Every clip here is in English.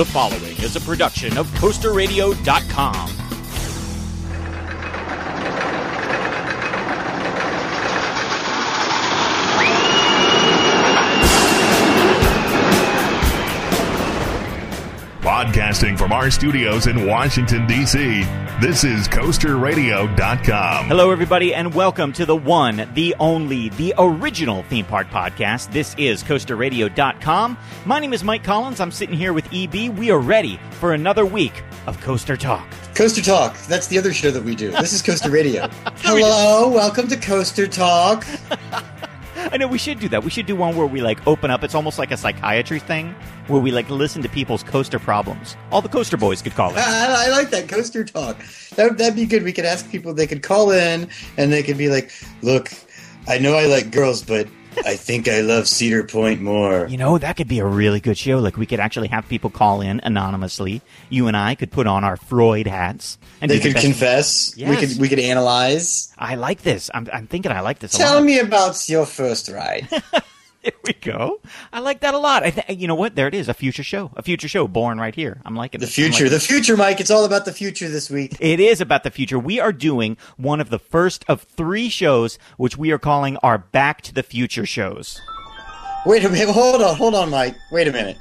The following is a production of CoasterRadio.com. Broadcasting from our studios in Washington, D.C., this is CoasterRadio.com. Hello, everybody, and welcome to the one, the only, the original theme park podcast. This is CoasterRadio.com. My name is Mike Collins. I'm sitting here with EB. We are ready for another week of Coaster Talk. Coaster Talk. That's the other show that we do. This is Coaster Radio. Hello, welcome to Coaster Talk. I know, we should do that. We should do one where we, like, open up. It's almost like a psychiatry thing where we, like, listen to people's coaster problems. All the Coaster Boys could call in. I like that, Coaster Talk. That'd be good. We could ask people, they could call in, and they could be like, look, I know I like girls, but I think I love Cedar Point more. You know, that could be a really good show. Like, we could actually have people call in anonymously. You and I could put on our Freud hats. And they could confess. Yes. We could analyze. I like this. I'm thinking I like this a lot. Tell me about your first ride. There we go. I like that a lot. You know what? There it is. A future show. A future show born right here. I'm liking it. The future. The future, Mike. It's all about the future this week. It is about the future. We are doing one of the first of three shows, which we are calling our Back to the Future shows. Wait a minute. Hold on, Mike. Wait a minute.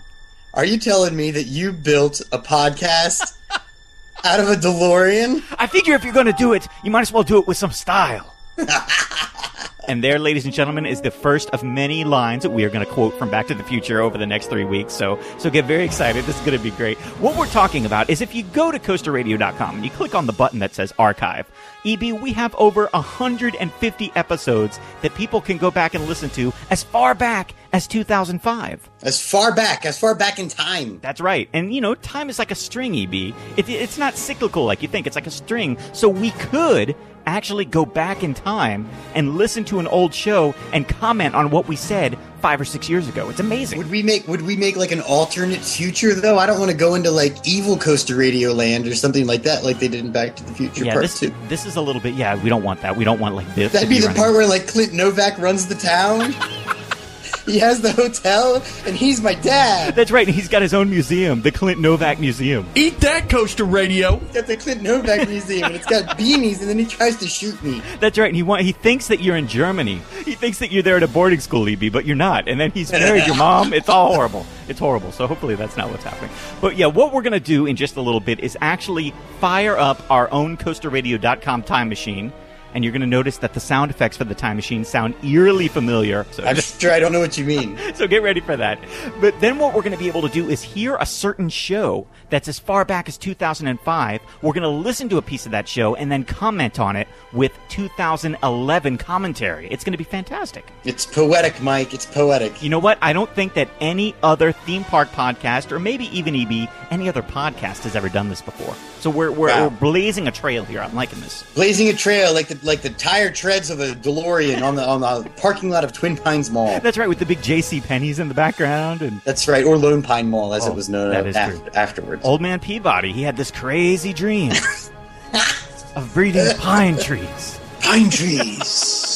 Are you telling me that you built a podcast out of a DeLorean? I figure if you're going to do it, you might as well do it with some style. And there, ladies and gentlemen, is the first of many lines that we are going to quote from Back to the Future over the next 3 weeks. So get very excited. This is going to be great. What we're talking about is if you go to CoasterRadio.com and you click on the button that says Archive, EB, we have over 150 episodes that people can go back and listen to as far back as 2005. As far back in time. That's right. And, you know, time is like a string, EB. It's not cyclical like you think. It's like a string. So we could actually go back in time and listen to an old show and comment on what we said 5 or 6 years ago. It's amazing. Would we make like an alternate future though? I don't want to go into like evil Coaster Radio land or something like that, like they did in Back to the Future Part 2. This is a little bit. Yeah, we don't want that. We don't want like this. That'd be the running part where like Clint Novak runs the town. He has the hotel, and he's my dad. That's right, and he's got his own museum, the Clint Novak Museum. Eat that, Coaster Radio. He's got the Clint Novak Museum, and it's got beanies, and then he tries to shoot me. That's right, and he thinks that you're in Germany. He thinks that you're there at a boarding school, EB, but you're not. And then he's married your mom. It's all horrible. It's horrible, so hopefully that's not what's happening. But yeah, what we're going to do in just a little bit is actually fire up our own CoasterRadio.com time machine. And you're going to notice that the sound effects for the time machine sound eerily familiar. So I'm sure I don't know what you mean. So get ready for that. But then what we're going to be able to do is hear a certain show that's as far back as 2005. We're going to listen to a piece of that show and then comment on it with 2011 commentary. It's going to be fantastic. It's poetic, Mike. It's poetic. You know what? I don't think that any other theme park podcast, or maybe even EB, any other podcast has ever done this before. So we're blazing a trail here. I'm liking this. Blazing a trail like the tire treads of a DeLorean on the parking lot of Twin Pines Mall. That's right, with the big J.C. Penney's in the background. And that's right, or Lone Pine Mall, as it was known afterwards. Old man Peabody, he had this crazy dream of breeding pine trees. Pine trees.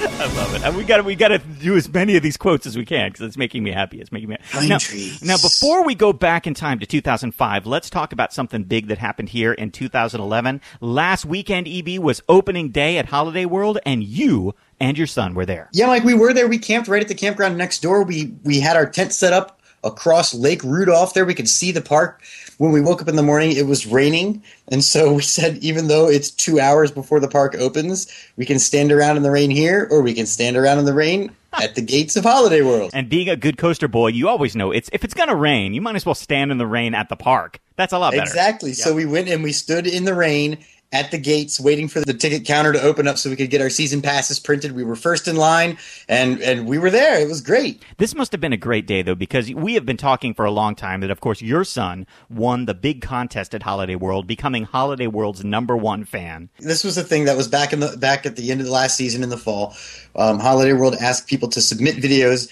I love it. We got to do as many of these quotes as we can because it's making me happy. Now, before we go back in time to 2005, let's talk about something big that happened here in 2011. Last weekend, EB, was opening day at Holiday World, and you and your son were there. Yeah, Mike, we were there. We camped right at the campground next door. We had our tent set up across Lake Rudolph there. We could see the park. When we woke up in the morning, it was raining, and so we said even though it's 2 hours before the park opens, we can stand around in the rain here, or we can stand around in the rain at the gates of Holiday World. And being a good Coaster Boy, you always know if it's going to rain, you might as well stand in the rain at the park. That's a lot better. Exactly. Yep. So we went and we stood in the rain at the gates waiting for the ticket counter to open up so we could get our season passes printed. We were first in line, and we were there. It was great. This must have been a great day, though, because we have been talking for a long time that, of course, your son won the big contest at Holiday World, becoming Holiday World's #1 fan. This was a thing that was back at the end of the last season in the fall. Holiday World asked people to submit videos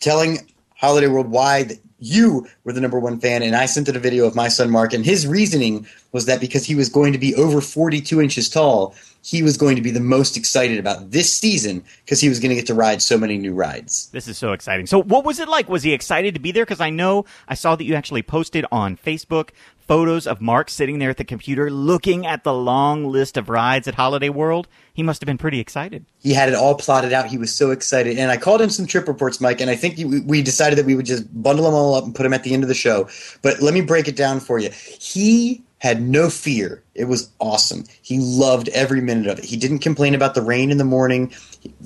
telling Holiday World why you were the #1 fan, and I sent in a video of my son Mark and his reasoning was that because he was going to be over 42 inches tall, he was going to be the most excited about this season because he was going to get to ride so many new rides. This is so exciting. So what was it like? Was he excited to be there? Because I know I saw that you actually posted on Facebook photos of Mark sitting there at the computer looking at the long list of rides at Holiday World. He must have been pretty excited. He had it all plotted out. He was so excited. And I called him some trip reports, Mike, and I think we decided that we would just bundle them all up and put them at the end of the show. But let me break it down for you. He had no fear. It was awesome. He loved every minute of it. He didn't complain about the rain in the morning.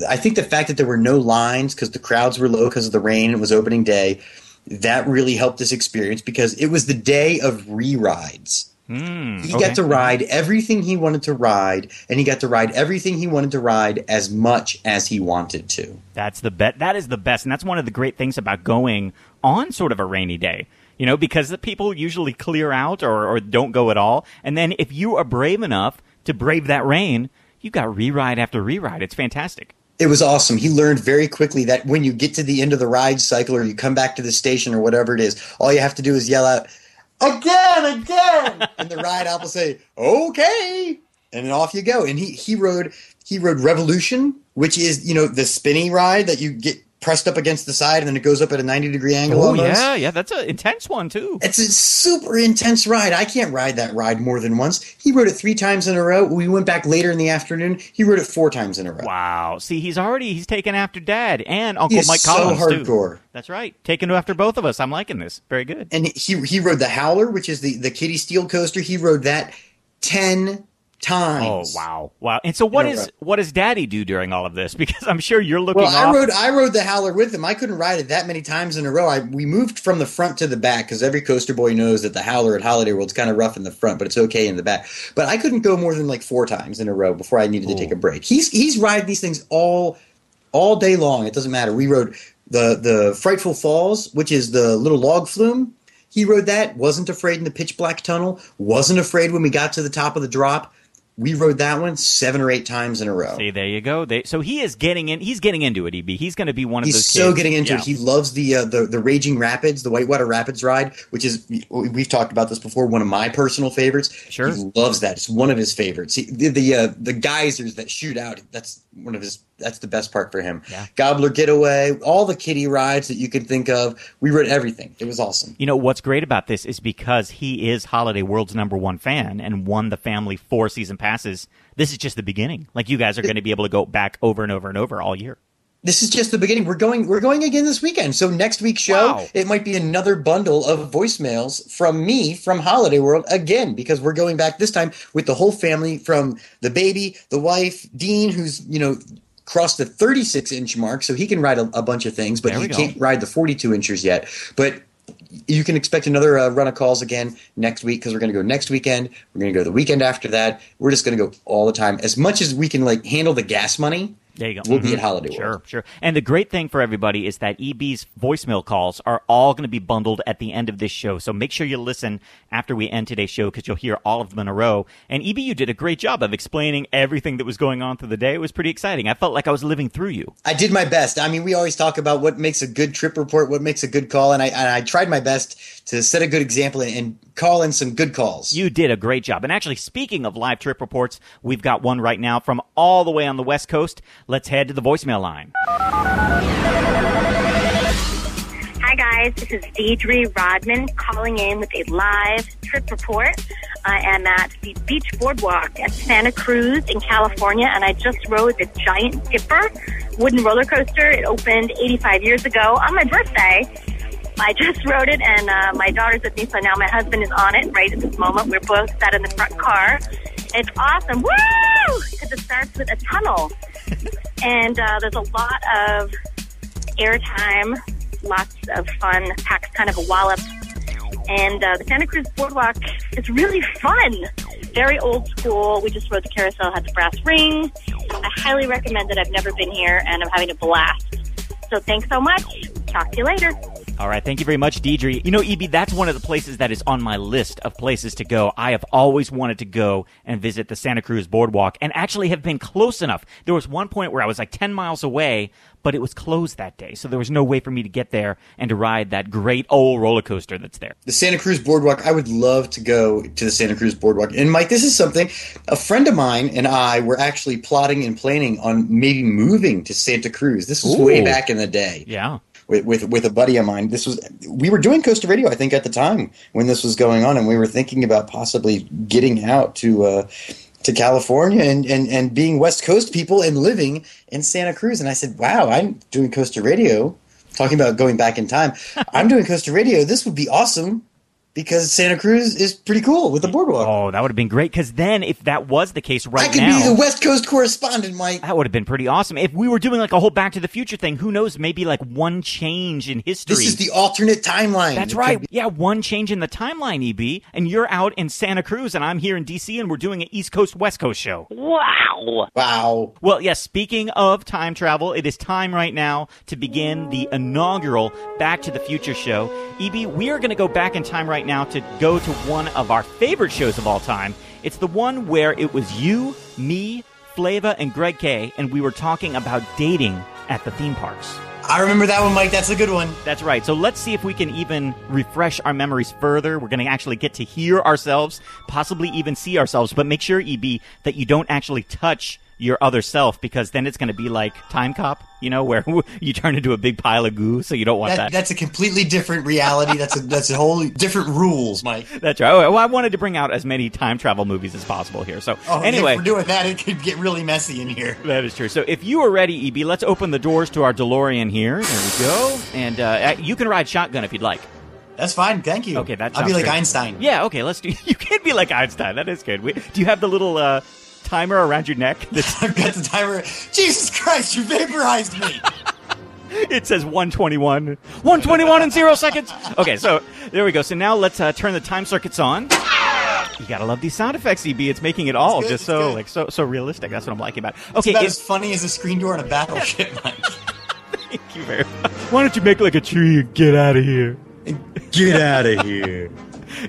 I think the fact that there were no lines because the crowds were low because of the rain, it was opening day, that really helped this experience because it was the day of re-rides. He got to ride everything he wanted to ride, and he got to ride everything he wanted to ride as much as he wanted to. That is the best, and that's one of the great things about going on sort of a rainy day. You know, because the people usually clear out or don't go at all. And then if you are brave enough to brave that rain, you got re-ride after re-ride. It's fantastic. It was awesome. He learned very quickly that when you get to the end of the ride cycle or you come back to the station or whatever it is, all you have to do is yell out, again, and the ride op will say, okay, and then off you go. And he rode Revolution, which is, you know, the spinny ride that you get pressed up against the side, and then it goes up at a 90-degree angle. Oh, almost. Yeah, that's an intense one, too. It's a super intense ride. I can't ride that ride more than once. He rode it 3 times in a row. We went back later in the afternoon. He rode it 4 times in a row. Wow. See, he's taken after Dad and Uncle Mike Collins, too. He's so hardcore. That's right. Taken after both of us. I'm liking this. Very good. And he rode the Howler, which is the kiddie steel coaster. He rode that 10 times. Oh, wow. And so what does Daddy do during all of this? Because I'm sure you're looking off. I rode the Howler with him. I couldn't ride it that many times in a row. We moved from the front to the back because every Coaster Boy knows that the Howler at Holiday World's kind of rough in the front, but it's okay in the back. But I couldn't go more than like 4 times in a row before I needed to take a break. He's riding these things all day long. It doesn't matter. We rode the Frightful Falls, which is the little log flume. He rode that, wasn't afraid in the pitch black tunnel, wasn't afraid when we got to the top of the drop. We rode that one 7 or 8 times in a row. See, there you go. So he is getting in. He's getting into it, EB. He's going to be one of those kids. He's so getting into it. He loves the Raging Rapids, the Whitewater Rapids ride, which is, we've talked about this before, one of my personal favorites. Sure. He loves that. It's one of his favorites. The geysers that shoot out, that's the best part for him. Yeah. Gobbler Getaway, all the kiddie rides that you can think of. We rode everything. It was awesome. You know, what's great about this is because he is Holiday World's #1 fan and won the family 4 season passes, this is just the beginning. Like, you guys are going to be able to go back over and over and over all year. This is just the beginning. We're going again this weekend. So next week's show, It might be another bundle of voicemails from me from Holiday World again, because we're going back this time with the whole family, from the baby, the wife, Dean, who's, you know, crossed the 36-inch mark, so he can ride a bunch of things, but he can't ride the 42-inchers yet. But you can expect another run of calls again next week, because we're going to go next weekend. We're going to go the weekend after that. We're just going to go all the time. As much as we can, like, handle the gas money, there you go. We'll be at Holiday World. Sure. And the great thing for everybody is that EB's voicemail calls are all going to be bundled at the end of this show. So make sure you listen after we end today's show, because you'll hear all of them in a row. And EB, you did a great job of explaining everything that was going on through the day. It was pretty exciting. I felt like I was living through you. I did my best. I mean, we always talk about what makes a good trip report, what makes a good call. And I tried my best to set a good example and call in some good calls. You did a great job. And actually, speaking of live trip reports, we've got one right now from all the way on the West Coast. Let's head to the voicemail line. Hi, guys. This is Deidre Rodman calling in with a live trip report. I am at the Beach Boardwalk at Santa Cruz in California, and I just rode the Giant Dipper wooden roller coaster. It opened 85 years ago on my birthday. I just rode it, and my daughter's with me, so now my husband is on it right at this moment. We're both sat in the front car. It's awesome. Woo! Because it starts with a tunnel. And there's a lot of airtime, lots of fun, packs kind of a wallop. And the Santa Cruz Boardwalk is really fun. Very old school. We just rode the carousel, had the brass ring. I highly recommend it. I've never been here, and I'm having a blast. So thanks so much. Talk to you later. All right. Thank you very much, Deidre. You know, EB, that's one of the places that is on my list of places to go. I have always wanted to go and visit the Santa Cruz Boardwalk and actually have been close enough. There was one point where I was like 10 miles away, but it was closed that day. So there was no way for me to get there and to ride that great old roller coaster that's there. The Santa Cruz Boardwalk, I would love to go to the Santa Cruz Boardwalk. And Mike, this is something a friend of mine and I were actually plotting and planning on maybe moving to Santa Cruz. This was way back in the day. Yeah. With a buddy of mine. This was, we were doing Coaster Radio, I think, at the time when this was going on, and we were thinking about possibly getting out to California and being West Coast people and living in Santa Cruz. And I said, wow, I'm doing Coaster Radio, talking about going back in time. I'm doing Coaster Radio. This would be awesome. Because Santa Cruz is pretty cool with the boardwalk. Oh, that would have been great. Because then, if that was the case right now, I could be the West Coast correspondent, Mike. That would have been pretty awesome. If we were doing like a whole Back to the Future thing, who knows, maybe like one change in history. This is the alternate timeline. That's right. Yeah, one change in the timeline, EB. And you're out in Santa Cruz, and I'm here in D.C., and we're doing an East Coast, West Coast show. Wow. Wow. Well, yes, yeah, speaking of time travel, it is time right now to begin the inaugural Back to the Future show. EB, we are going to go back in time right now to go to one of our favorite shows of all time. It's the one where it was you, me, Flava, and Greg K., and we were talking about dating at the theme parks. I remember that one, Mike. That's a good one. That's right. So let's see if we can even refresh our memories further. We're going to actually get to hear ourselves, possibly even see ourselves, but make sure, EB, that you don't actually touch your other self, because then it's going to be like Time Cop, you know, where you turn into a big pile of goo, so you don't want that. That's a completely different reality. That's a whole different rules, Mike. That's right. Well, I wanted to bring out as many time travel movies as possible here. So anyway. If we're doing that, it could get really messy in here. That is true. So if you are ready, EB, let's open the doors to our DeLorean here. There we go. And you can ride shotgun if you'd like. That's fine. Thank you. Okay, that sounds I'll be like good. Einstein. Yeah, okay. Let's do. You can be like Einstein. That is good. Do you have the little... timer around your neck? I've got the timer. Jesus Christ, you vaporized me. It says 121 in 0 seconds. Okay, so there we go. So now let's turn the time circuits on. You gotta love these sound effects, EB. It's making it all good, just so like so realistic. That's what I'm liking about. Okay, it's as funny as a screen door on a battleship, Mike. Thank you very much. Why don't you make like a tree and get out of here? Get out of here.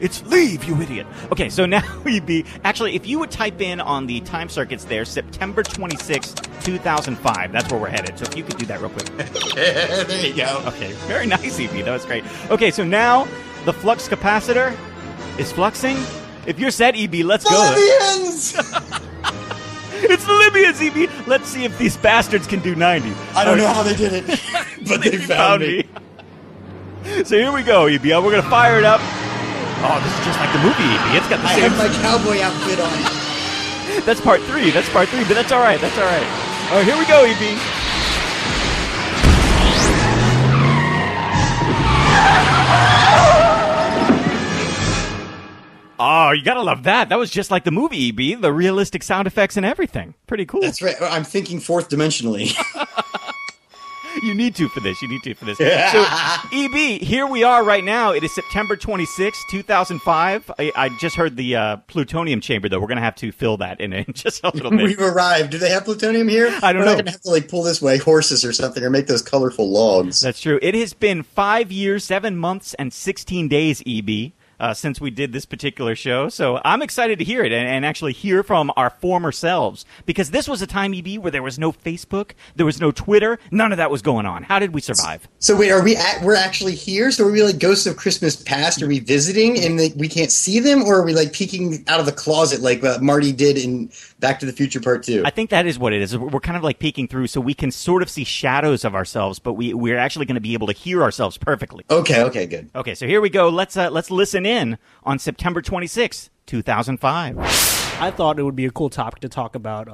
It's leave, you idiot. Okay, so now we'd be... Actually, if you would type in on the time circuits there, September 26, 2005. That's where we're headed. So if you could do that real quick. There you go. Okay, very nice, EB. That was great. Okay, so now the flux capacitor is fluxing. If you're set, EB, let's go. The Libyans! It's the Libyans, EB. Let's see if these bastards can do 90. I don't know how they did it, but they found me. So here we go, EB. We're going to fire it up. Oh, this is just like the movie, EB. It's got the same... I have my cowboy outfit on. That's part three, but that's all right. All right, here we go, EB. Oh, you got to love that. That was just like the movie, EB. The realistic sound effects and everything. Pretty cool. That's right. I'm thinking fourth dimensionally. You need to for this. Yeah. So, EB, here we are right now. It is September 26, 2005. I just heard the plutonium chamber, though. We're going to have to fill that in just a little bit. We've arrived. Do they have plutonium here? I don't know. We're not going to have to, like, pull this way, horses or something, or make those colorful logs. That's true. It has been 5 years, 7 months, and 16 days, EB. Since we did this particular show. So I'm excited to hear it and actually hear from our former selves. Because this was a time, EB, where there was no Facebook, there was no Twitter, none of that was going on. How did we survive? So wait, we're actually here? So are we like ghosts of Christmas past? Are we visiting and we can't see them? Or are we like peeking out of the closet like Marty did in Back to the Future Part 2? I think that is what it is. We're kind of like peeking through so we can sort of see shadows of ourselves, but we're actually going to be able to hear ourselves perfectly. Okay, good. Okay, so here we go. Let's listen in on September 26, 2005. I thought it would be a cool topic to talk about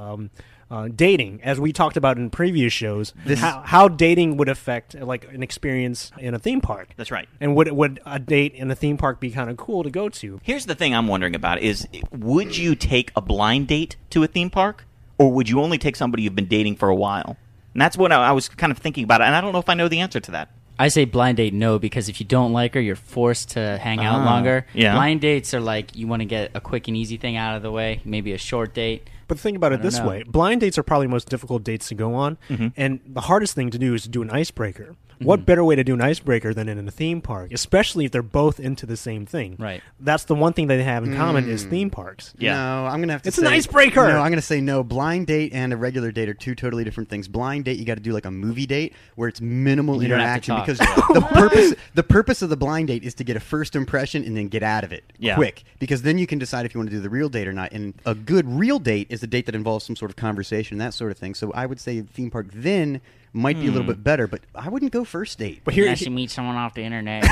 dating, as we talked about in previous shows, how dating would affect like an experience in a theme park. That's right. And would a date in a theme park be kind of cool to go to? Here's the thing I'm wondering about is, would you take a blind date to a theme park, or would you only take somebody you've been dating for a while? And that's what I was kind of thinking about, and I don't know if I know the answer to that. I say blind date no, because if you don't like her, you're forced to hang out longer. Yeah. Blind dates are like you want to get a quick and easy thing out of the way, maybe a short date. But think about it this way. Blind dates are probably the most difficult dates to go on, and the hardest thing to do is to do an icebreaker. What better way to do an icebreaker than in a theme park, especially if they're both into the same thing? Right. That's the one thing that they have in common is theme parks. Yeah. No, I'm going to have to say... It's an icebreaker! No, I'm going to say no. Blind date and a regular date are two totally different things. Blind date, you got to do like a movie date where it's minimal interaction because the purpose of the blind date is to get a first impression and then get out of it quick, because then you can decide if you want to do the real date or not. And a good real date is a date that involves some sort of conversation, that sort of thing. So I would say theme park then... might be a little bit better, but I wouldn't go first date. But unless you meet someone off the internet.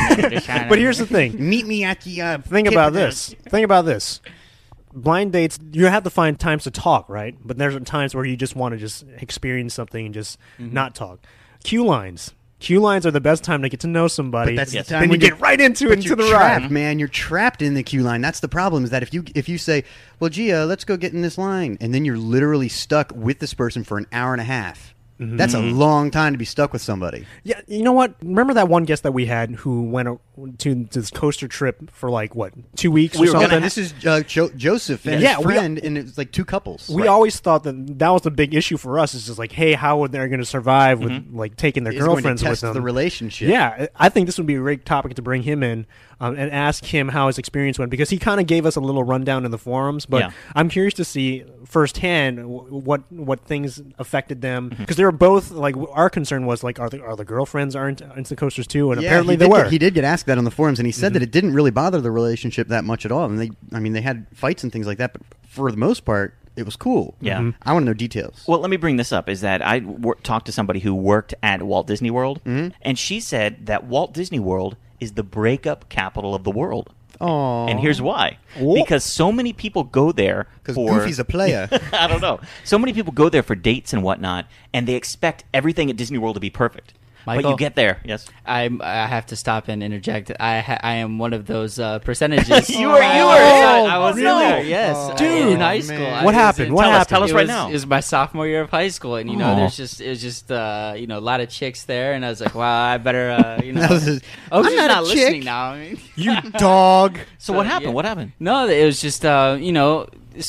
But here's the thing. Meet me at the... Think about this. Blind dates, you have to find times to talk, right? But there's times where you just want to just experience something and just not talk. Queue lines. Queue lines are the best time to get to know somebody. But that's the time then when you get right into the trapped, ride. Man, you're trapped in the queue line. That's the problem. Is that if you say, "Well, Gia, let's go get in this line," and then you're literally stuck with this person for an hour and a half. Mm-hmm. That's a long time to be stuck with somebody. Yeah, you know what? Remember that one guest that we had who went to this coaster trip for like, what, 2 weeks or something? This is Joseph and his friend, and it was like two couples. We always thought that was the big issue for us. It's just like, hey, how are they going to survive with like taking their girlfriends with them? The relationship. Yeah, I think this would be a great topic to bring him in and ask him how his experience went, because he kind of gave us a little rundown in the forums, but I'm curious to see firsthand what things affected them, because they were both like, our concern was like, are the girlfriends aren't into coasters too? And apparently they were. He did get asked that on the forums, and he said that it didn't really bother the relationship that much at all. And they had fights and things like that, but for the most part, it was cool. Yeah, I want to know details. Well, let me bring this up. Is that I talked to somebody who worked at Walt Disney World, and she said that Walt Disney World is the breakup capital of the world. Aww. And here's why. Whoa. Because so many people go there because Goofy's a player. I don't know. So many people go there for dates and whatnot, and they expect everything at Disney World to be perfect. Michael, but you get there. Yes, I have to stop and interject. I am one of those percentages. I was in there. Yes, dude, in high school. What happened? Tell us right now. It was my sophomore year of high school, and you know, there's just a lot of chicks there, and I was like, wow, I better I'm not listening now. I mean, you dog. So what happened? Yeah. What happened? No, it was just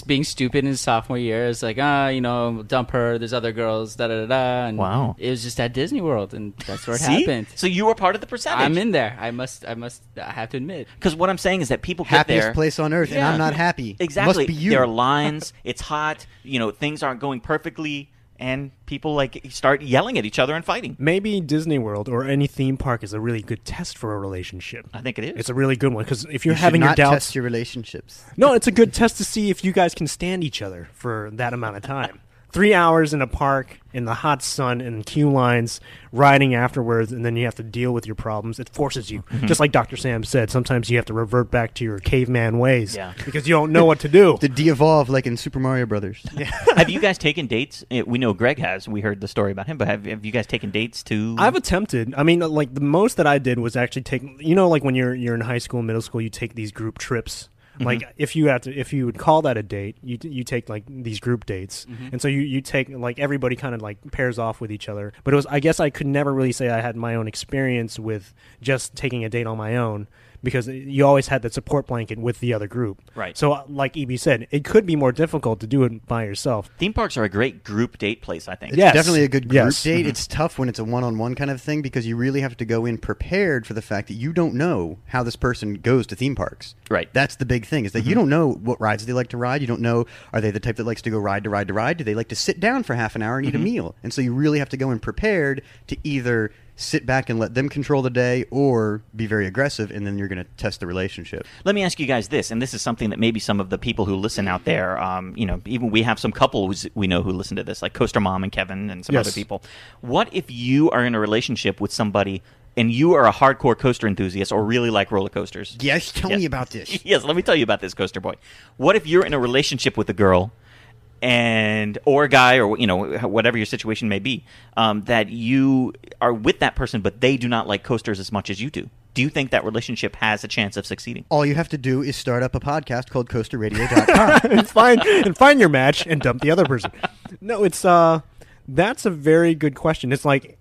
being stupid in sophomore year. It's like, dump her. There's other girls, da-da-da-da. Wow. It was just at Disney World, and that's where it happened. So you were part of the percentage. I'm in there. I have to admit. Because what I'm saying is that people get there. Happiest place on earth, and I'm not happy. Exactly. Must be you. There are lines. It's hot. You know, things aren't going perfectly. And people like start yelling at each other and fighting. Maybe Disney World or any theme park is a really good test for a relationship. I think it is. It's a really good one, because if you're having your doubts, test your relationships. No, it's a good test to see if you guys can stand each other for that amount of time. 3 hours in a park in the hot sun and queue lines, riding afterwards, and then you have to deal with your problems. It forces you. Just like Dr. Sam said, sometimes you have to revert back to your caveman ways because you don't know what to do. To de-evolve like in Super Mario Brothers. Yeah. Have you guys taken dates? We know Greg has. We heard the story about him, but have you guys taken dates to... I've attempted. I mean, like the most that I did was actually take... You know, like when you're in high school, middle school, you take these group trips. Like if you would call that a date, you take like these group dates, and so you take like everybody kind of like pairs off with each other. But it was, I guess I could never really say I had my own experience with just taking a date on my own, because you always had that support blanket with the other group. Right. So like EB said, it could be more difficult to do it by yourself. Theme parks are a great group date place, I think. It's definitely a good group date. It's tough when it's a one-on-one kind of thing, because you really have to go in prepared for the fact that you don't know how this person goes to theme parks. Right. That's the big thing, is that you don't know what rides they like to ride. You don't know, are they the type that likes to go ride? Do they like to sit down for half an hour and eat a meal? And so you really have to go in prepared to either... sit back and let them control the day, or be very aggressive, and then you're going to test the relationship. Let me ask you guys this, and this is something that maybe some of the people who listen out there, even we have some couples we know who listen to this, like Coaster Mom and Kevin and some other people. What if you are in a relationship with somebody and you are a hardcore coaster enthusiast or really like roller coasters? Yes, tell me about this. Yes, let me tell you about this, Coaster Boy. What if you're in a relationship with a girl or a guy, or whatever your situation may be, that you are with that person, but they do not like coasters as much as you do? Do you think that relationship has a chance of succeeding? All you have to do is start up a podcast called CoasterRadio.com and find your match and dump the other person. No, it's that's a very good question. It's like,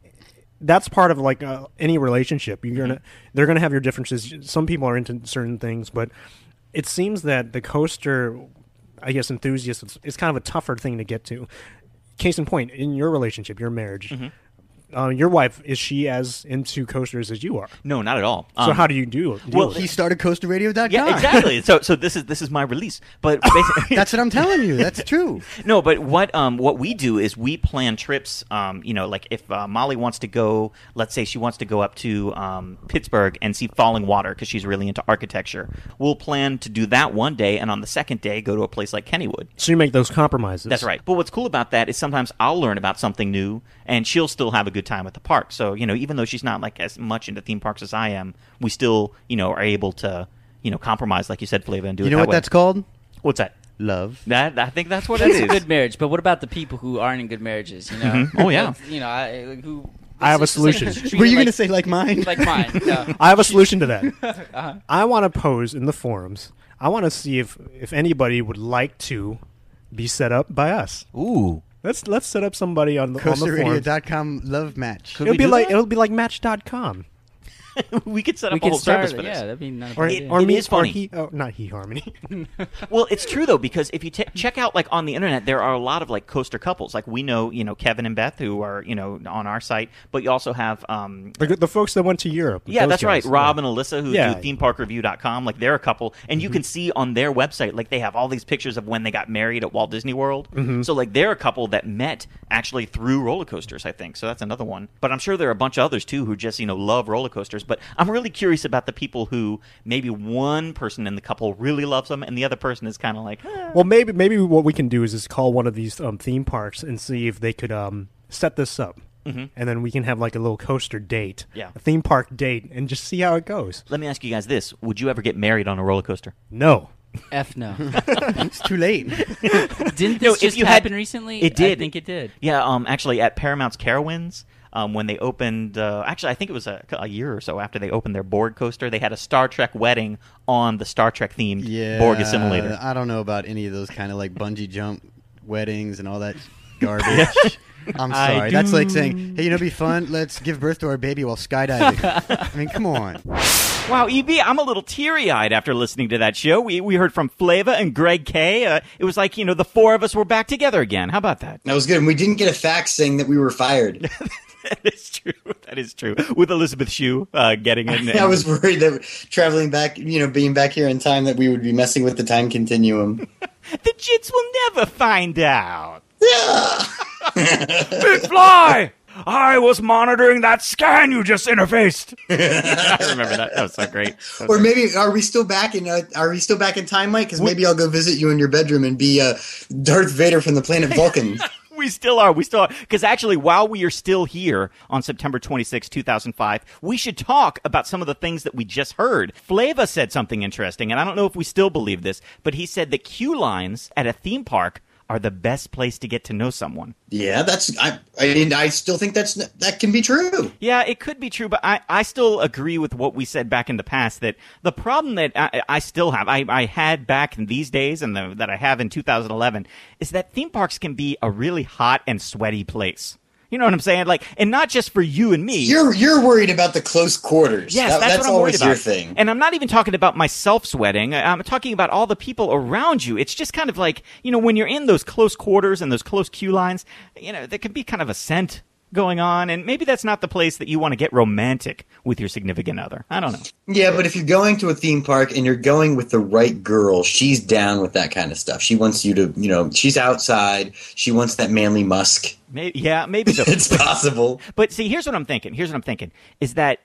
that's part of like any relationship. They're gonna have your differences. Some people are into certain things, but it seems that the coaster, I guess, enthusiasts, it's kind of a tougher thing to get to. Case in point, in your relationship, your marriage, Your wife, is she as into coasters as you are? No, not at all. So how do you do? Well, he started CoasterRadio.com. Yeah, exactly. So this is my release. But basically, that's what I'm telling you. That's true. No, but what we do is we plan trips. Like if Molly wants to go, let's say she wants to go up to Pittsburgh and see falling water because she's really into architecture. We'll plan to do that one day, and on the second day, go to a place like Kennywood. So you make those compromises. That's right. But what's cool about that is sometimes I'll learn about something new, and she'll still have a good time at the park. So, even though she's not like as much into theme parks as I am, we still, are able to, compromise, like you said, Flava, and do it that way. You know what that's called? What's that? Love. That, I think that's what it is. It's a good marriage, but what about the people who aren't in good marriages, Oh, yeah. I have a solution. Were you going to say like mine? Like mine. No. I have a solution to that. Uh-huh. I want to pose in the forums. I want to see if anybody would like to be set up by us. Ooh. Let's set up somebody on the forums. CoasterRadio.com love match. It'll be like Match.com. We could set up a whole service for this. Yeah, that'd be not bad. Harmony. Well, it's true though, because if you check out like on the internet, there are a lot of like coaster couples. Like we know, Kevin and Beth, who are on our site, but you also have the folks that went to Europe. Yeah, that's right. Rob and Alyssa, who do ThemeParkReview.com. Like they're a couple, and you can see on their website like they have all these pictures of when they got married at Walt Disney World. Mm-hmm. So like they're a couple that met actually through roller coasters, I think. So that's another one. But I'm sure there are a bunch of others too who just love roller coasters. But I'm really curious about the people who maybe one person in the couple really loves them and the other person is kind of like, ah. Well, maybe what we can do is call one of these theme parks and see if they could set this up. Mm-hmm. And then we can have like a little coaster date, a theme park date, and just see how it goes. Let me ask you guys this. Would you ever get married on a roller coaster? No. F no. It's too late. Didn't this happen recently? It did. I think it did. Yeah, actually at Paramount's Carowinds. When they opened, I think it was a year or so after they opened their Borg coaster, they had a Star Trek wedding on the Star Trek themed Borg assimilator. I don't know about any of those kind of like bungee jump weddings and all that garbage. I'm sorry. That's like saying, hey, it'd be fun. Let's give birth to our baby while skydiving. I mean, come on. Wow, EB, I'm a little teary-eyed after listening to that show. We heard from Flava and Greg K. It was like, the four of us were back together again. How about that? That was good. And we didn't get a fax saying that we were fired. That is true. With Elizabeth Shue getting in there. I was worried that traveling back, being back here in time, that we would be messing with the time continuum. The jits will never find out. Yeah. McFly! I was monitoring that scan you just interfaced. I remember that. That was so great. Or maybe are we still back in time, Mike? Because maybe I'll go visit you in your bedroom and be Darth Vader from the planet Vulcan. We still are. Because actually, while we are still here on September 26, 2005, we should talk about some of the things that we just heard. Flava said something interesting, and I don't know if we still believe this, but he said the queue lines at a theme park are the best place to get to know someone. Yeah, I still think that can be true. Yeah, it could be true, but I still agree with what we said back in the past, that the problem that I still have, I had back in these days and that I have in 2011, is that theme parks can be a really hot and sweaty place. You know what I'm saying? Like, and not just for you and me. You're worried about the close quarters. Yes, that's what I'm worried about. Your thing. And I'm not even talking about myself sweating. I'm talking about all the people around you. It's just kind of like, when you're in those close quarters and those close queue lines, there can be kind of a scent going on, and maybe that's not the place that you want to get romantic with your significant other. I don't know. Yeah, but if you're going to a theme park and you're going with the right girl, she's down with that kind of stuff. She wants you to, she's outside. She wants that manly musk. Maybe so. It's possible. But see, here's what I'm thinking is that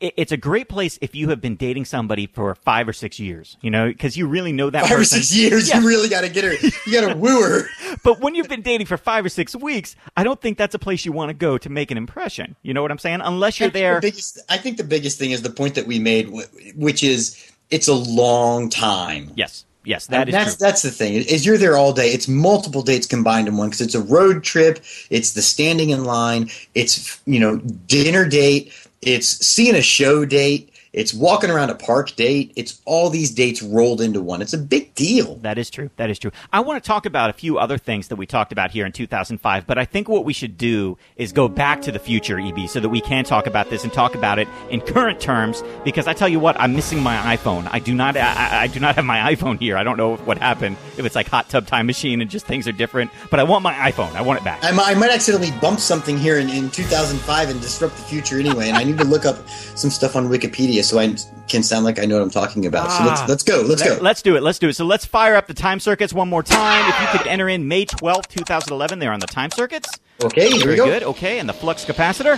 it's a great place if you have been dating somebody for 5 or 6 years, because you really know that 5 or 6 years, yeah. You really got to get her. You got to woo her. But when you've been dating for 5 or 6 weeks, I don't think that's a place you want to go to make an impression. You know what I'm saying? Unless you're there. I think the biggest thing is the point that we made, which is it's a long time. Yes, that's true. That's the thing. Is you're there all day. It's multiple dates combined in one because it's a road trip. It's the standing in line. It's dinner date. It's seeing a show date. It's walking around a park date. It's all these dates rolled into one. It's a big deal. That is true. That is true. I want to talk about a few other things that we talked about here in 2005, but I think what we should do is go back to the future, EB, so that we can talk about this and talk about it in current terms, because I tell you what, I'm missing my iPhone. I do not have my iPhone here. I don't know what happened, if it's like Hot Tub Time Machine and just things are different, but I want my iPhone. I want it back. I might accidentally bump something here in 2005 and disrupt the future anyway, and I need to look up some stuff on Wikipedia so I can sound like I know what I'm talking about. So let's go. Let's do it. So let's fire up the time circuits one more time. If you could enter in May 12th, 2011 there on the time circuits. Okay, here we go. Very good. Okay, and the flux capacitor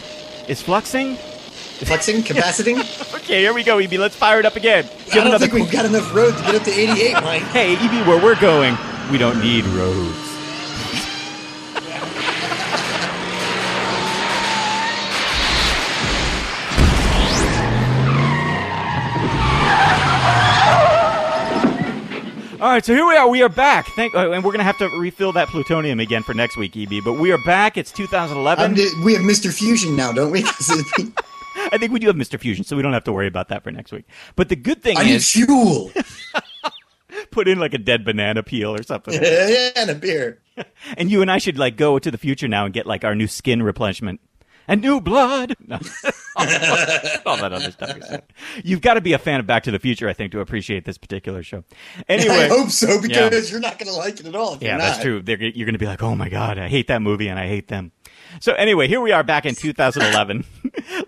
is fluxing. Flexing? Capaciting? Okay, here we go, EB. Let's fire it up again. I don't think we've got enough road to get up to 88, Mike. Hey, EB, where we're going, we don't need roads. All right, so here we are. We are back. And we're going to have to refill that plutonium again for next week, EB. But we are back. It's 2011. We have Mr. Fusion now, don't we? I think we do have Mr. Fusion, so we don't have to worry about that for next week. But the good thing is... I need fuel. Put in like a dead banana peel or something. Yeah, and a beer. And you and I should like go to the future now and get like our new skin replenishment. And new blood. No. All that other stuff. You've got to be a fan of Back to the Future, I think, to appreciate this particular show. Anyway, I hope so, because you're not going to like it at all. That's true. You're going to be like, oh, my God, I hate that movie and I hate them. So anyway, here we are back in 2011.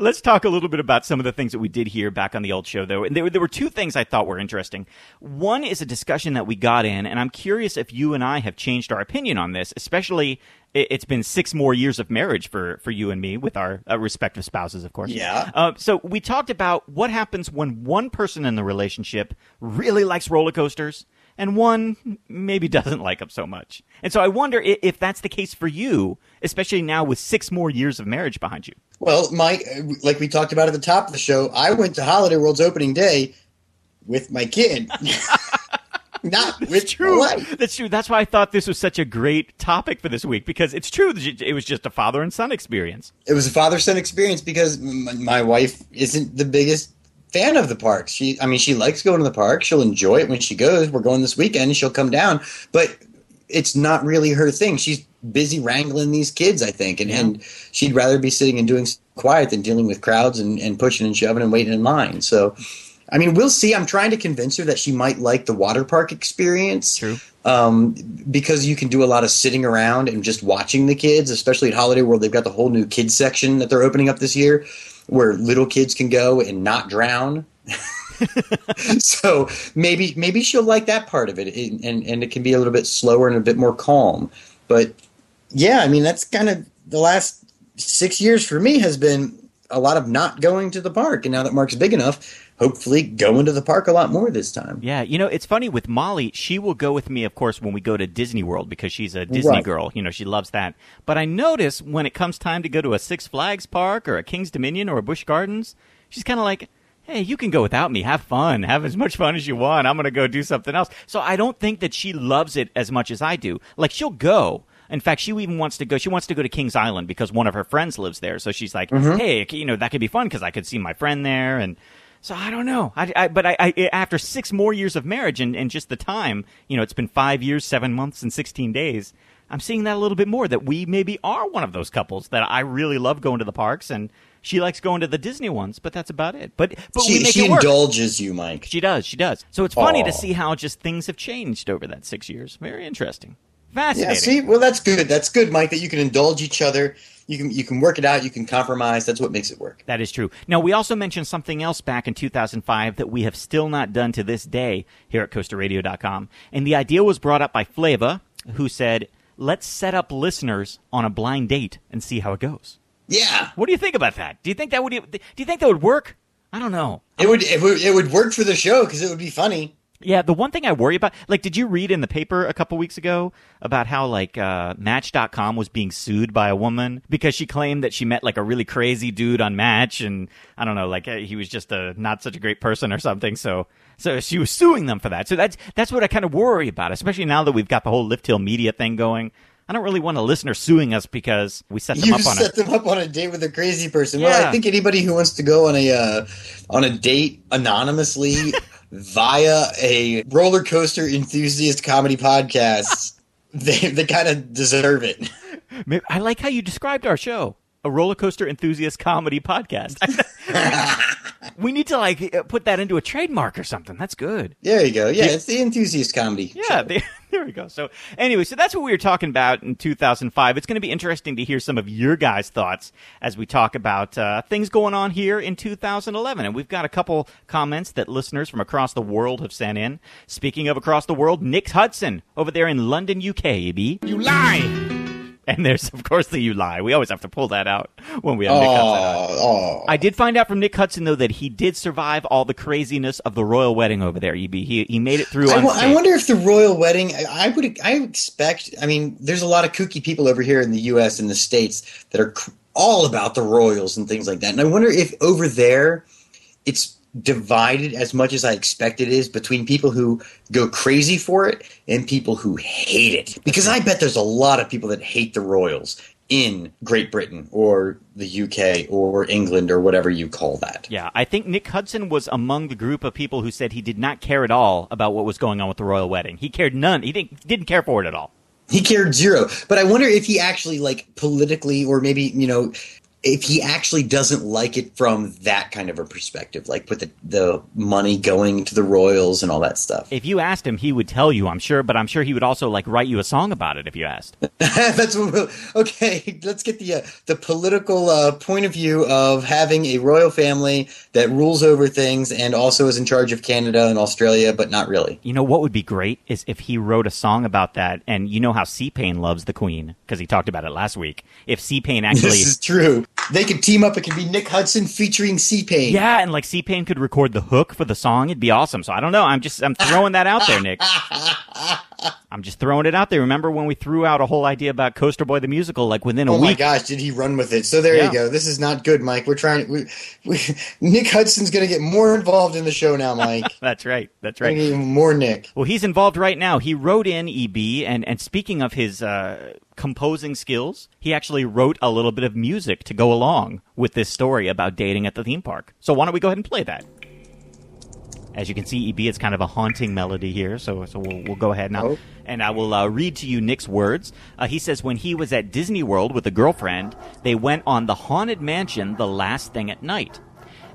Let's talk a little bit about some of the things that we did here back on the old show, though. And there were two things I thought were interesting. One is a discussion that we got in, and I'm curious if you and I have changed our opinion on this, especially it's been 6 more years of marriage for you and me with our respective spouses, of course. Yeah. So we talked about what happens when one person in the relationship really likes roller coasters and one maybe doesn't like them so much. And so I wonder if that's the case for you, especially now with 6 more years of marriage behind you. Well, Mike, like we talked about at the top of the show, I went to Holiday World's opening day with my kid. Not with true. That's true. That's why I thought this was such a great topic for this week, because it's true. It was just a father and son experience. It was a father-son experience because my wife isn't the biggest fan of the park. She likes going to the park. She'll enjoy it when she goes. We're going this weekend and she'll come down, but it's not really her thing. She's busy wrangling these kids, I think, and she'd rather be sitting and doing quiet than dealing with crowds and pushing and shoving and waiting in line. So, I mean, we'll see. I'm trying to convince her that she might like the water park experience. True. Because you can do a lot of sitting around and just watching the kids, especially at Holiday World. They've got the whole new kids section that they're opening up this year where little kids can go and not drown. So maybe she'll like that part of it, and it can be a little bit slower and a bit more calm. But, yeah, I mean, that's kind of the last 6 years for me has been a lot of not going to the park. And now that Mark's big enough, hopefully go into the park a lot more this time. Yeah, you know, it's funny with Molly, she will go with me, of course, when we go to Disney World because she's a Disney girl. You know, she loves that. But I notice when it comes time to go to a Six Flags park or a King's Dominion or a Busch Gardens, she's kind of like, hey, you can go without me. Have fun. Have as much fun as you want. I'm going to go do something else. So I don't think that she loves it as much as I do. Like, she'll go. In fact, she even wants to go. She wants to go to Kings Island because one of her friends lives there. So she's like, hey, you know, that could be fun because I could see my friend there. And so I don't know. But after 6 more years of marriage and just the time, you know, it's been 5 years, 7 months, and 16 days. I'm seeing that a little bit more, that we maybe are one of those couples that I really love going to the parks, and she likes going to the Disney ones, but that's about it. But she indulges you, Mike. She does. So it's funny to see how just things have changed over that 6 years. Very interesting. Fascinating. Yeah, see? Well, that's good. That's good, Mike, that you can indulge each other. You can work it out. You can compromise. That's what makes it work. That is true. Now, we also mentioned something else back in 2005 that we have still not done to this day here at CoasterRadio.com. And the idea was brought up by Flava, who said, let's set up listeners on a blind date and see how it goes. Yeah. What do you think about that? Do you think that would work? I don't know. It would work for the show because it would be funny. Yeah, the one thing I worry about, like, did you read in the paper a couple weeks ago about how, like, Match.com was being sued by a woman because she claimed that she met, like, a really crazy dude on Match, and, I don't know, like, he was just not such a great person or something, so she was suing them for that. So that's what I kind of worry about, especially now that we've got the whole Lift Hill Media thing going. I I don't really want a listener suing us because we set them up on a... You set them up on a date with a crazy person. Yeah. Well, I think anybody who wants to go on a date anonymously via a roller coaster enthusiast comedy podcast, they kind of deserve it. I like how you described our show. A roller coaster enthusiast comedy podcast. We need to put that into a trademark or something. That's good. There you go. Yeah, it's the enthusiast comedy. Yeah, there we go. So anyway, so that's what we were talking about in 2005. It's going to be interesting to hear some of your guys' thoughts as we talk about things going on here in 2011. And we've got a couple comments that listeners from across the world have sent in. Speaking of across the world, Nick Hudson over there in London, UK, baby. You lie! And there's, of course, the you lie. We always have to pull that out when we have Nick Hudson on. I did find out from Nick Hudson, though, that he did survive all the craziness of the royal wedding over there, EB. He made it through unscathed. I wonder if the royal wedding, I mean, there's a lot of kooky people over here in the U.S. and the States that are all about the royals and things like that. And I wonder if over there it's divided as much as I expect it is between people who go crazy for it and people who hate it. Because I bet there's a lot of people that hate the royals in Great Britain or the UK or England or whatever you call that. Yeah, I think Nick Hudson was among the group of people who said he did not care at all about what was going on with the royal wedding. He cared none. He didn't care for it at all. He cared zero. But I wonder if he actually, politically or maybe, if he actually doesn't like it from that kind of a perspective, like with the money going to the royals and all that stuff. If you asked him, he would tell you, I'm sure, but I'm sure he would also write you a song about it if you asked. That's okay. Let's get the political point of view of having a royal family that rules over things and also is in charge of Canada and Australia, but not really. You know what would be great is if he wrote a song about that, and you know how C-Pain loves the Queen because he talked about it last week. If C-Pain actually, this is true. They could team up. It could be Nick Hudson featuring C-Pain. Yeah, and C-Pain could record the hook for the song. It'd be awesome. So I don't know. I'm throwing that out there, Nick. I'm just throwing it out there. Remember when we threw out a whole idea about Coaster Boy the musical within a week? Oh my gosh, did he run with it? So there you go. This is not good, Mike. Nick Hudson's going to get more involved in the show now, Mike. That's right. That's right. We're gonna get more Nick. Well, he's involved right now. He wrote in, EB, and speaking of his composing skills, he actually wrote a little bit of music to go along with this story about dating at the theme park. So why don't we go ahead and play that? As you can see, EB, it's kind of a haunting melody here, so we'll go ahead now. And I will read to you Nick's words. He says, when he was at Disney World with a girlfriend, they went on the Haunted Mansion the last thing at night.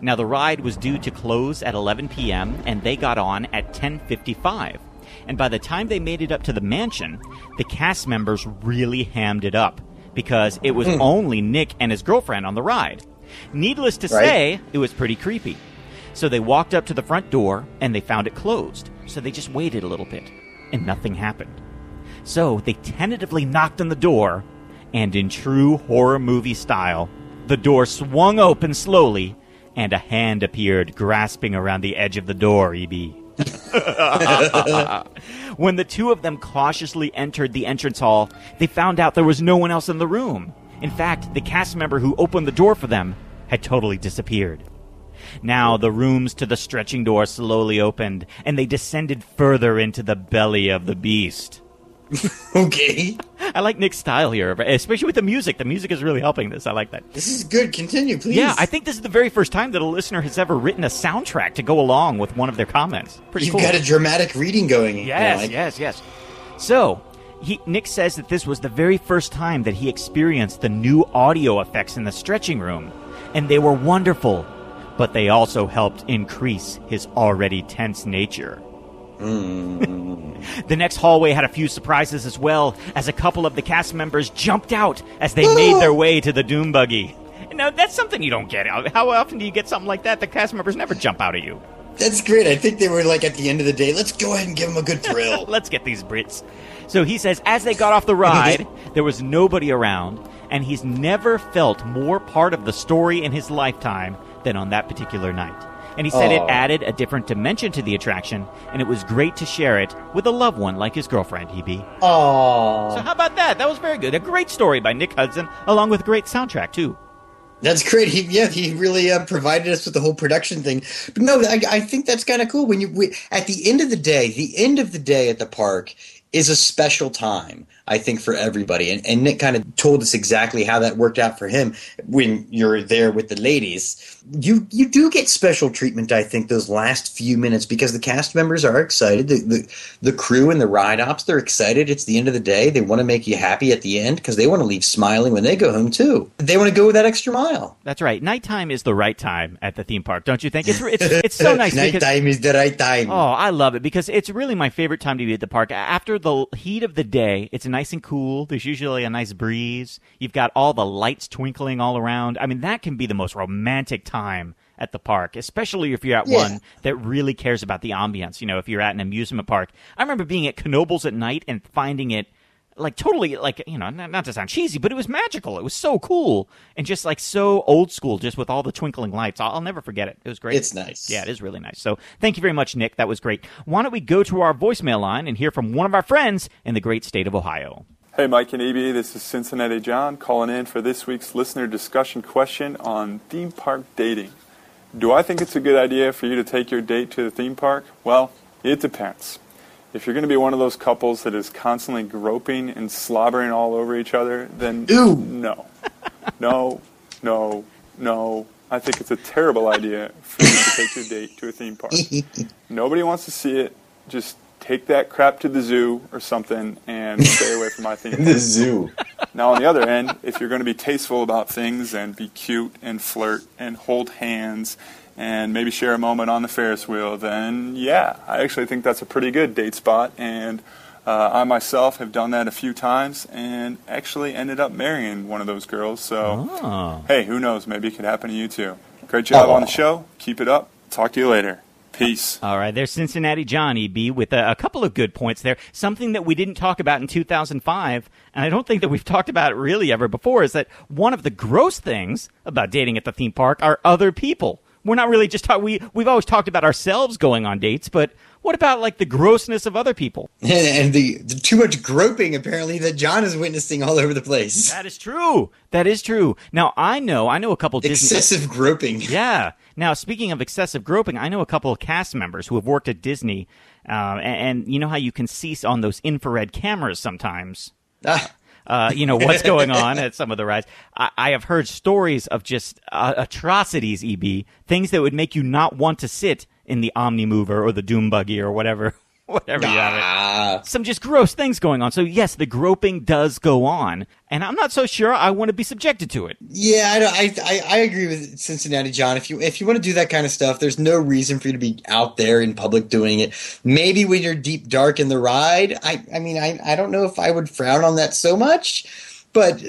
Now, the ride was due to close at 11 p.m., and they got on at 10:55. And by the time they made it up to the mansion, the cast members really hammed it up because it was only Nick and his girlfriend on the ride. Needless to say, it was pretty creepy. So they walked up to the front door, and they found it closed. So they just waited a little bit, and nothing happened. So they tentatively knocked on the door, and in true horror movie style, the door swung open slowly, and a hand appeared grasping around the edge of the door, EB. When the two of them cautiously entered the entrance hall, they found out there was no one else in the room. In fact, the cast member who opened the door for them had totally disappeared. Now the rooms to the stretching door slowly opened, and they descended further into the belly of the beast. Okay. I like Nick's style here, especially with the music. The music is really helping this. I like that. This is good. Continue, please. Yeah, I think this is the very first time that a listener has ever written a soundtrack to go along with one of their comments. Pretty cool. You've got a dramatic reading going. Yes. So, Nick says that this was the very first time that he experienced the new audio effects in the stretching room, and they were wonderful. But they also helped increase his already tense nature. The next hallway had a few surprises as well, as a couple of the cast members jumped out as they made their way to the Doom Buggy. Now, that's something you don't get. How often do you get something like that? The cast members never jump out at you. That's great. I think they were at the end of the day, let's go ahead and give them a good thrill. Let's get these Brits. So he says, as they got off the ride, there was nobody around, and he's never felt more part of the story in his lifetime than on that particular night. And he said it added a different dimension to the attraction, and it was great to share it with a loved one like his girlfriend, EB. Oh. So how about that? That was very good. A great story by Nick Hudson, along with a great soundtrack, too. That's great. He really provided us with the whole production thing. But no, I think that's kind of cool. At the end of the day at the park is a special time. I think, for everybody. And Nick kind of told us exactly how that worked out for him when you're there with the ladies. You do get special treatment, I think, those last few minutes, because the cast members are excited. The crew and the ride ops, they're excited. It's the end of the day. They want to make you happy at the end because they want to leave smiling when they go home, too. They want to go that extra mile. That's right. Nighttime is the right time at the theme park, don't you think? It's so nice. Nighttime is the right time. Oh, I love it because it's really my favorite time to be at the park. After the heat of the day, it's nice and cool. There's usually a nice breeze. You've got all the lights twinkling all around. I mean, that can be the most romantic time at the park, especially if you're at one that really cares about the ambience. You know, if you're at an amusement park. I remember being at Knoebels at night and finding it like totally, like, you know, not to sound cheesy, but it was magical. It was so cool and just like so old school, just with all the twinkling lights. I'll never forget it. It was great. It's nice. Yeah, it is really nice. So thank you very much, Nick. That was great. Why don't we go to our voicemail line and hear from one of our friends in the great state of Ohio. Hey, Mike and EB, this is Cincinnati John calling in for this week's listener discussion question on theme park dating. Do I think it's a good idea for you to take your date to the theme park? Well, it depends. If you're going to be one of those couples that is constantly groping and slobbering all over each other, then no. I think it's a terrible idea for you to take your date to a theme park. Nobody wants to see it. Just take that crap to the zoo or something and stay away from my theme park. The zoo. Now, on the other end, if you're going to be tasteful about things and be cute and flirt and hold hands and maybe share a moment on the Ferris wheel, then yeah, I actually think that's a pretty good date spot. And I myself have done that a few times and actually ended up marrying one of those girls. So, Hey, who knows? Maybe it could happen to you too. Great job on the show. Keep it up. Talk to you later. Peace. All right, there's Cincinnati John, EB, with a couple of good points there. Something that we didn't talk about in 2005, and I don't think that we've talked about it really ever before, is that one of the gross things about dating at the theme park are other people. We're not really just talking. We've always talked about ourselves going on dates, but what about like the grossness of other people? And the too much groping, apparently, that John is witnessing all over the place. That is true. That is true. Now, I know a couple excessive groping. Yeah. Now, speaking of excessive groping, I know a couple of cast members who have worked at Disney, and you know how you can see on those infrared cameras sometimes. You know, what's going on at some of the rides. I have heard stories of just atrocities, EB, things that would make you not want to sit in the Omnimover or the Doom Buggy or whatever you have it. Some just gross things going on. So, yes, the groping does go on, and I'm not so sure I want to be subjected to it. Yeah, I agree with Cincinnati John. If you want to do that kind of stuff, there's no reason for you to be out there in public doing it. Maybe when you're deep dark in the ride, I mean, I don't know if I would frown on that so much, but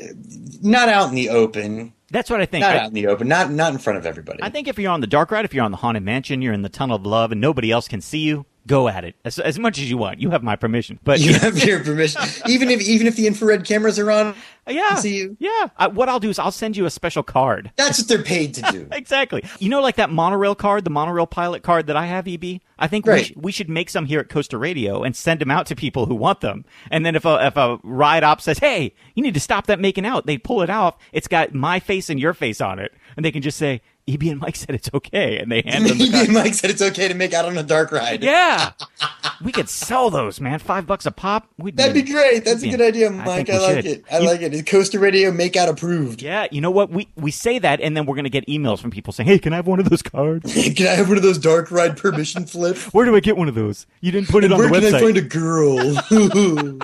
not out in the open. That's what I think. Not out in the open, not in front of everybody. I think if you're on the dark ride, if you're on the Haunted Mansion, you're in the Tunnel of Love, and nobody else can see you. Go at it as much as you want. You have my permission, but you have your permission. Even if the infrared cameras are on, I can see you. Yeah. What I'll do is I'll send you a special card. That's what they're paid to do. Exactly. You know, like that monorail card, the monorail pilot card that I have, EB. I think we should make some here at Coaster Radio and send them out to people who want them. And then if a ride op says, "Hey, you need to stop that making out," they pull it off. It's got my face and your face on it, and they can just say, EB and Mike said it's okay, and they hand them the card. EB and Mike said it's okay to make out on a dark ride. Yeah. We could sell those, man. $5 a pop. That'd be great. That's a good idea, Mike. I like it. I like it. Coaster Radio make out approved. Yeah. You know what? We say that, and then we're going to get emails from people saying, hey, can I have one of those cards? Can I have one of those dark ride permission flips? Where do I get one of those? You didn't put it on the website. Where can I find a girl?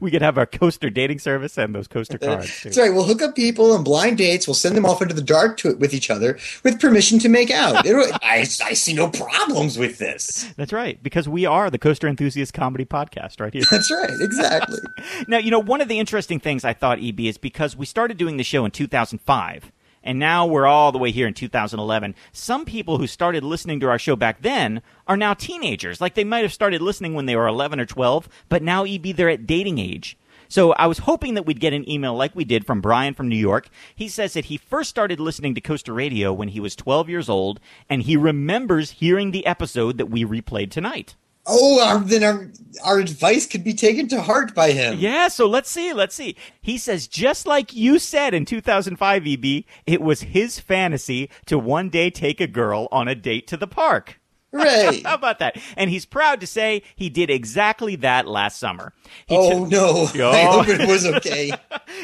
We could have our coaster dating service and those coaster cards, too. That's right. We'll hook up people on blind dates. We'll send them off into the dark with each other with permission to make out. I see no problems with this. That's right, because we are the Coaster Enthusiast Comedy Podcast right here. That's right. Exactly. Now, you know, one of the interesting things I thought, EB, is because we started doing the show in 2005, and now we're all the way here in 2011. Some people who started listening to our show back then are now teenagers. Like, they might have started listening when they were 11 or 12, but now, EB, they're at dating age. So I was hoping that we'd get an email like we did from Brian from New York. He says that he first started listening to Coaster Radio when he was 12 years old, and he remembers hearing the episode that we replayed tonight. Oh, then our advice could be taken to heart by him. Yeah, so let's see. He says, just like you said in 2005, EB, it was his fantasy to one day take a girl on a date to the park. Hooray! How about that? And he's proud to say he did exactly that last summer. Oh, no. I hope it was okay.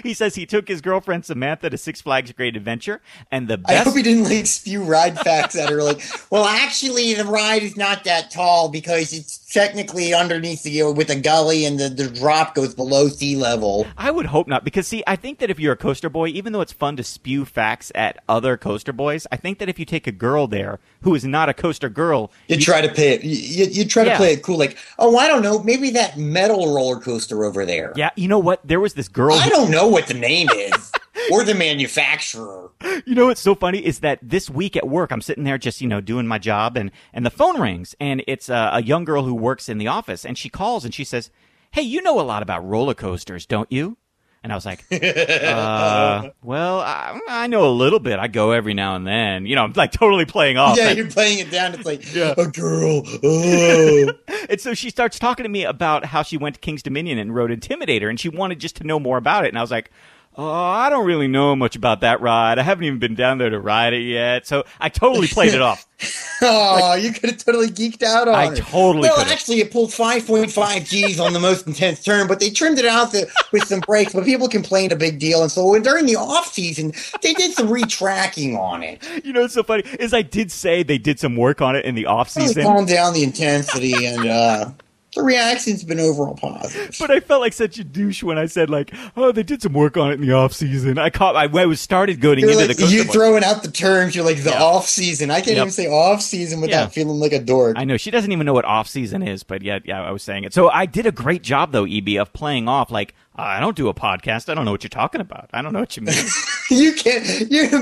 He says he took his girlfriend Samantha to Six Flags Great Adventure, and the best... I hope he didn't, like, spew ride facts at her, like, well, actually, the ride is not that tall because it's technically underneath the, with a gully, and the drop goes below sea level. I would hope not, because, see, I think that if you're a Coaster Boy, even though it's fun to spew facts at other Coaster Boys, I think that if you take a girl there who is not a Coaster girl... You try to play it cool, like, oh, I don't know, maybe that metal roller coaster over there. Yeah, you know what? There was this girl... I don't know what the name is. Or the manufacturer. You know what's so funny is that this week at work, I'm sitting there just, doing my job, and the phone rings, and it's a young girl who works in the office, and she calls, and she says, hey, you know a lot about roller coasters, don't you? And I was like, well, I know a little bit. I go every now and then. I'm like totally playing off. Yeah, you're playing it down. It's like, yeah. A girl. Oh. And so she starts talking to me about how she went to King's Dominion and rode Intimidator, and she wanted just to know more about it. And I was like, oh, I don't really know much about that ride. I haven't even been down there to ride it yet. So I totally played it off. Oh, you could have totally geeked out on it. Well, actually, it pulled 5.5 Gs on the most intense turn, but they trimmed it out with some brakes. But people complained a big deal. And so during the off-season, they did some retracking on it. You know what's so funny is I did say they did some work on it in the off-season. Really calmed down the intensity and... the reaction's been overall positive. But I felt like such a douche when I said, like, oh, they did some work on it in the off-season. I was throwing out the terms. You're like, the off-season. I can't even say off-season without feeling like a dork. I know. She doesn't even know what off-season is, but yeah, I was saying it. So I did a great job, though, EB, of playing off, like, I don't do a podcast. I don't know what you're talking about. I don't know what you mean. You're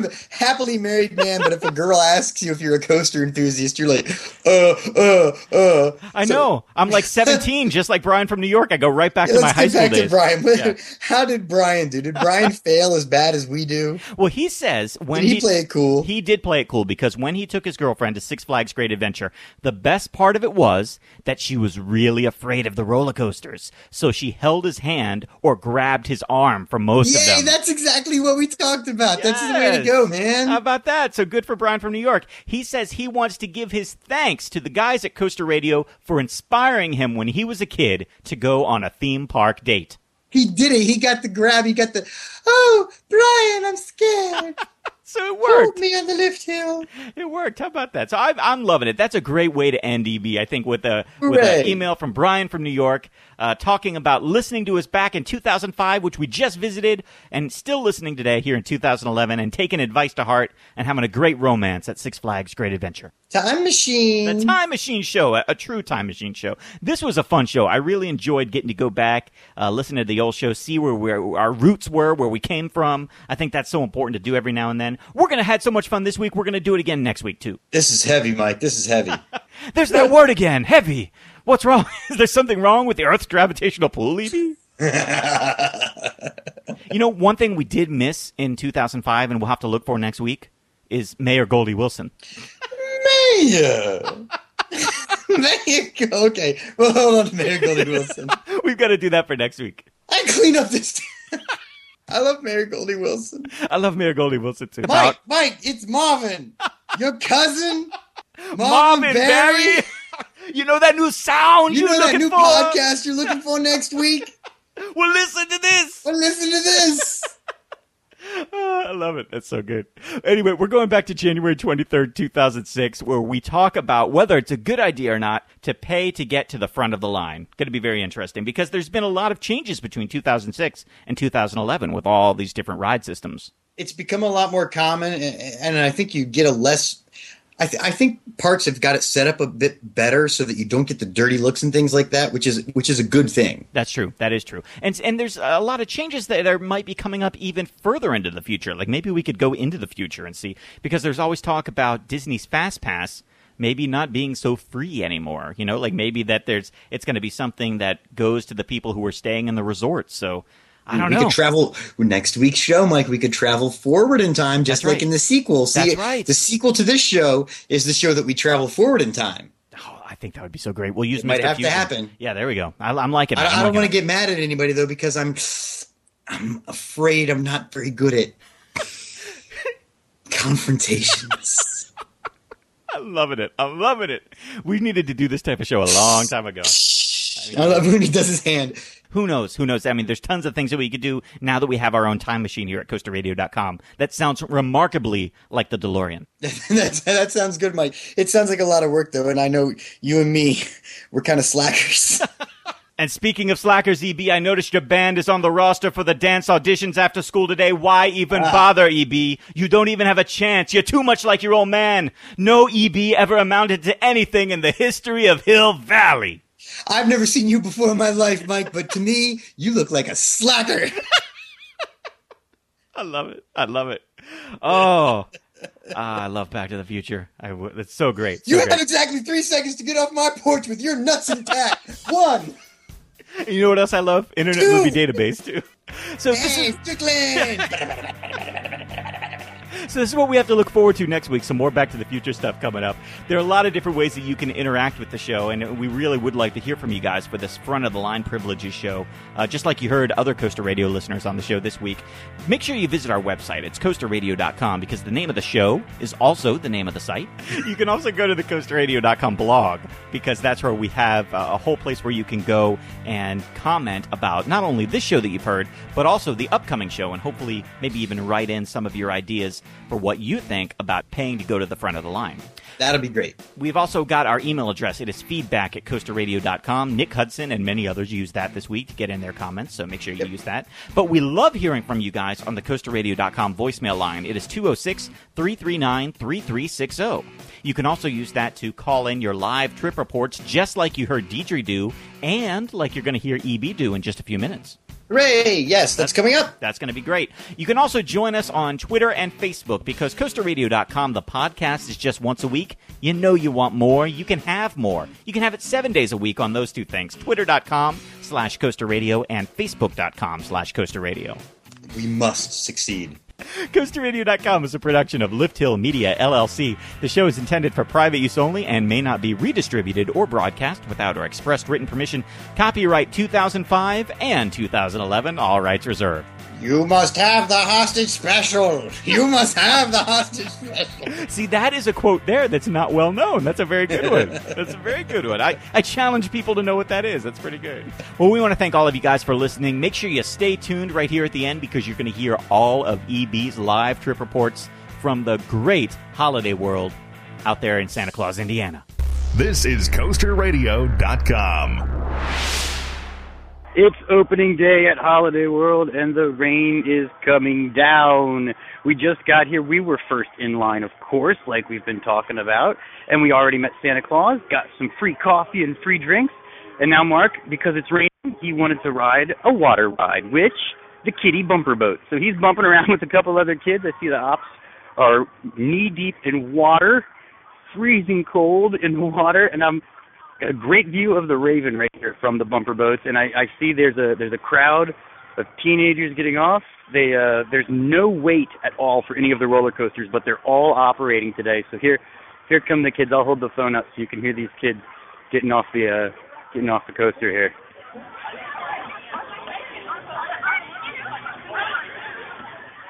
a happily married man, but if a girl asks you if you're a coaster enthusiast, you're like, I know. I'm like 17, just like Brian from New York. I go right back to my high school days. Brian. Yeah. How did Brian do? Did Brian fail as bad as we do? Well, he says when did he play it cool? He did play it cool because when he took his girlfriend to Six Flags Great Adventure, the best part of it was that she was really afraid of the roller coasters. So she held his hand or grabbed his arm for most of them. Yay, that's exactly what we talked about. Yes. That's the way to go, man. How about that? So good for Brian from New York. He says he wants to give his thanks to the guys at Coaster Radio for inspiring him when he was a kid to go on a theme park date. He did it. He got the grab. He got the, oh, Brian, I'm scared. So it worked. Hold me on the lift hill. It worked. How about that? So I'm loving it. That's a great way to end, EB, I think, with an email from Brian from New York talking about listening to us back in 2005, which we just visited, and still listening today here in 2011, and taking advice to heart and having a great romance at Six Flags Great Adventure. Time Machine. The Time Machine Show, a true Time Machine show. This was a fun show. I really enjoyed getting to go back, listen to the old show, see where our roots were, where we came from. I think that's so important to do every now and then. We're going to have so much fun this week. We're going to do it again next week, too. This is heavy, Mike. This is heavy. There's that word again, heavy. What's wrong? Is there something wrong with the Earth's gravitational pull, Evie? One thing we did miss in 2005 and we'll have to look for next week is Mayor Goldie Wilson. Mayor! Okay. Well, hold on, Mayor Goldie Wilson. We've got to do that for next week. I clean up this... I love Mayor Goldie Wilson. I love Mayor Goldie Wilson, too. Mike, it's Marvin. Your cousin, Marvin Barry. You know that new sound you're looking for? You know that new podcast you're looking for next week? Well, listen to this. I love it. That's so good. Anyway, we're going back to January 23rd, 2006, where we talk about whether it's a good idea or not to pay to get to the front of the line. Going to be very interesting because there's been a lot of changes between 2006 and 2011 with all these different ride systems. It's become a lot more common, and I think you get a less... I think parks have got it set up a bit better so that you don't get the dirty looks and things like that, which is a good thing. That's true. That is true. And there's a lot of changes that there might be coming up even further into the future. Like maybe we could go into the future and see, because there's always talk about Disney's Fast Pass maybe not being so free anymore. Like maybe that it's going to be something that goes to the people who are staying in the resorts. So. I don't know. We could travel next week's show, Mike. We could travel forward in time, just like in the sequel. See, that's right. The sequel to this show is the show that we travel forward in time. Oh, I think that would be so great. We'll use it. Might have to happen. Yeah, there we go. I'm liking it. I don't want to get mad at anybody though, because I'm afraid I'm not very good at confrontations. I'm loving it. I'm loving it. We needed to do this type of show a long time ago. I love when he does his hand. Who knows? Who knows? I mean, there's tons of things that we could do now that we have our own time machine here at CoasterRadio.com. That sounds remarkably like the DeLorean. That sounds good, Mike. It sounds like a lot of work, though, and I know you and me, we're kind of slackers. And speaking of slackers, EB, I noticed your band is on the roster for the dance auditions after school today. Why even bother, EB? You don't even have a chance. You're too much like your old man. No EB ever amounted to anything in the history of Hill Valley. I've never seen you before in my life, Mike, but to me, you look like a slacker. I love it. I love it. Oh, I love Back to the Future. It's so great. So you have exactly 3 seconds to get off my porch with your nuts intact. 1. You know what else I love? Internet 2. Movie Database, too. So hey, Strickland! So this is what we have to look forward to next week. Some more Back to the Future stuff coming up. There are a lot of different ways that you can interact with the show, and we really would like to hear from you guys for this front-of-the-line privileges show. Just like you heard other Coaster Radio listeners on the show this week, make sure you visit our website. It's CoasterRadio.com, because the name of the show is also the name of the site. You can also go to the CoasterRadio.com blog, because that's where we have a whole place where you can go and comment about not only this show that you've heard, but also the upcoming show, and hopefully maybe even write in some of your ideas for what you think about paying to go to the front of the line. That'll be great. We've also got our email address. It is feedback@coasterradio.com. Nick Hudson and many others use that this week to get in their comments, so make sure you use that. But we love hearing from you guys on the coasterradio.com voicemail line. It is 206-339-3360. You can also use that to call in your live trip reports, just like you heard Deidre do and like you're going to hear EB do in just a few minutes. Hooray! Yes, that's coming up. That's going to be great. You can also join us on Twitter and Facebook, because CoasterRadio.com, the podcast, is just once a week. You know you want more. You can have more. You can have it 7 days a week on those two things, Twitter.com/CoasterRadio and Facebook.com/CoasterRadio. We must succeed. CoasterRadio.com is a production of Lift Hill Media, LLC. The show is intended for private use only and may not be redistributed or broadcast without our express written permission. Copyright 2005 and 2011. All rights reserved. You must have the hostage special. You must have the hostage special. See, that is a quote there that's not well known. That's a very good one. That's a very good one. I challenge people to know what that is. That's pretty good. Well, we want to thank all of you guys for listening. Make sure you stay tuned right here at the end, because you're going to hear all of EB's live trip reports from the great Holiday World out there in Santa Claus, Indiana. This is CoasterRadio.com. It's opening day at Holiday World, and the rain is coming down. We just got here. We were first in line, of course, like we've been talking about. And we already met Santa Claus, got some free coffee and free drinks. And now Mark, because it's raining, he wanted to ride a water ride, which the kiddie bumper boat. So he's bumping around with a couple other kids. I see the ops are knee-deep in water, freezing cold in the water, and I'm a great view of the Raven right here from the bumper boats, and I see there's a crowd of teenagers getting off. There's no wait at all for any of the roller coasters, but they're all operating today. So here come the kids. I'll hold the phone up so you can hear these kids getting off the coaster here.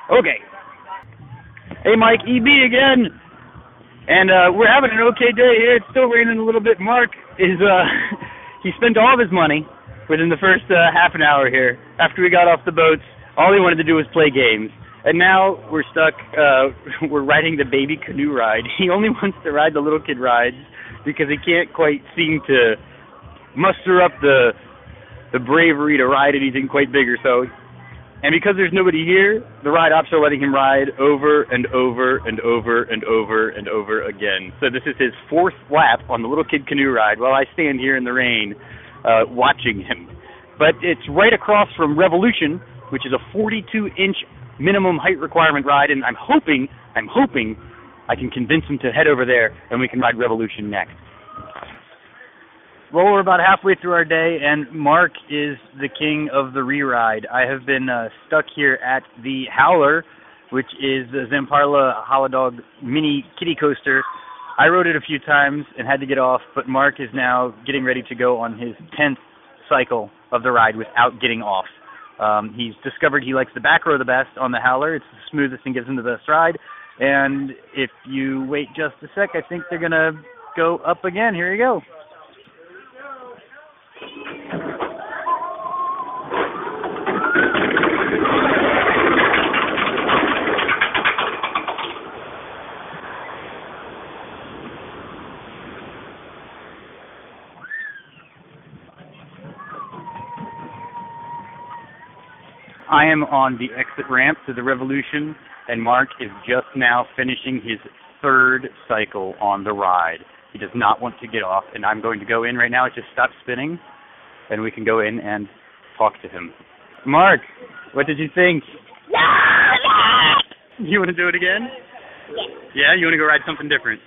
Okay. Hey, Mike, EB again. And we're having an okay day here. It's still raining a little bit. Mark he spent all of his money within the first half an hour here. After we got off the boats, all he wanted to do was play games. And now we're stuck. We're riding the baby canoe ride. He only wants to ride the little kid rides because he can't quite seem to muster up the bravery to ride anything quite bigger. So, and because there's nobody here, the ride ops are letting him ride over and over and over and over and over again. So this is his fourth lap on the little kid canoe ride while I stand here in the rain watching him. But it's right across from Revolution, which is a 42-inch minimum height requirement ride, and I'm hoping I can convince him to head over there and we can ride Revolution next. Well, we're about halfway through our day, and Mark is the king of the re-ride. I have been stuck here at the Howler, which is the Zamparla Holodog mini kiddie coaster. I rode it a few times and had to get off, but Mark is now getting ready to go on his 10th cycle of the ride without getting off. He's discovered he likes the back row the best on the Howler. It's the smoothest and gives him the best ride. And if you wait just a sec, I think they're going to go up again. Here you go. I am on the exit ramp to the Revolution, and Mark is just now finishing his third cycle on the ride. He does not want to get off, and I'm going to go in right now. It just stopped spinning, and we can go in and talk to him. Mark, what did you think? No! You want to do it again? Yeah. Yeah, you want to go ride something different?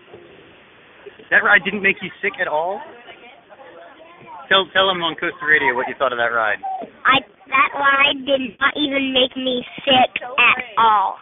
That ride didn't make you sick at all? Tell them on Coaster Radio what you thought of that ride. That ride did not even make me sick at all.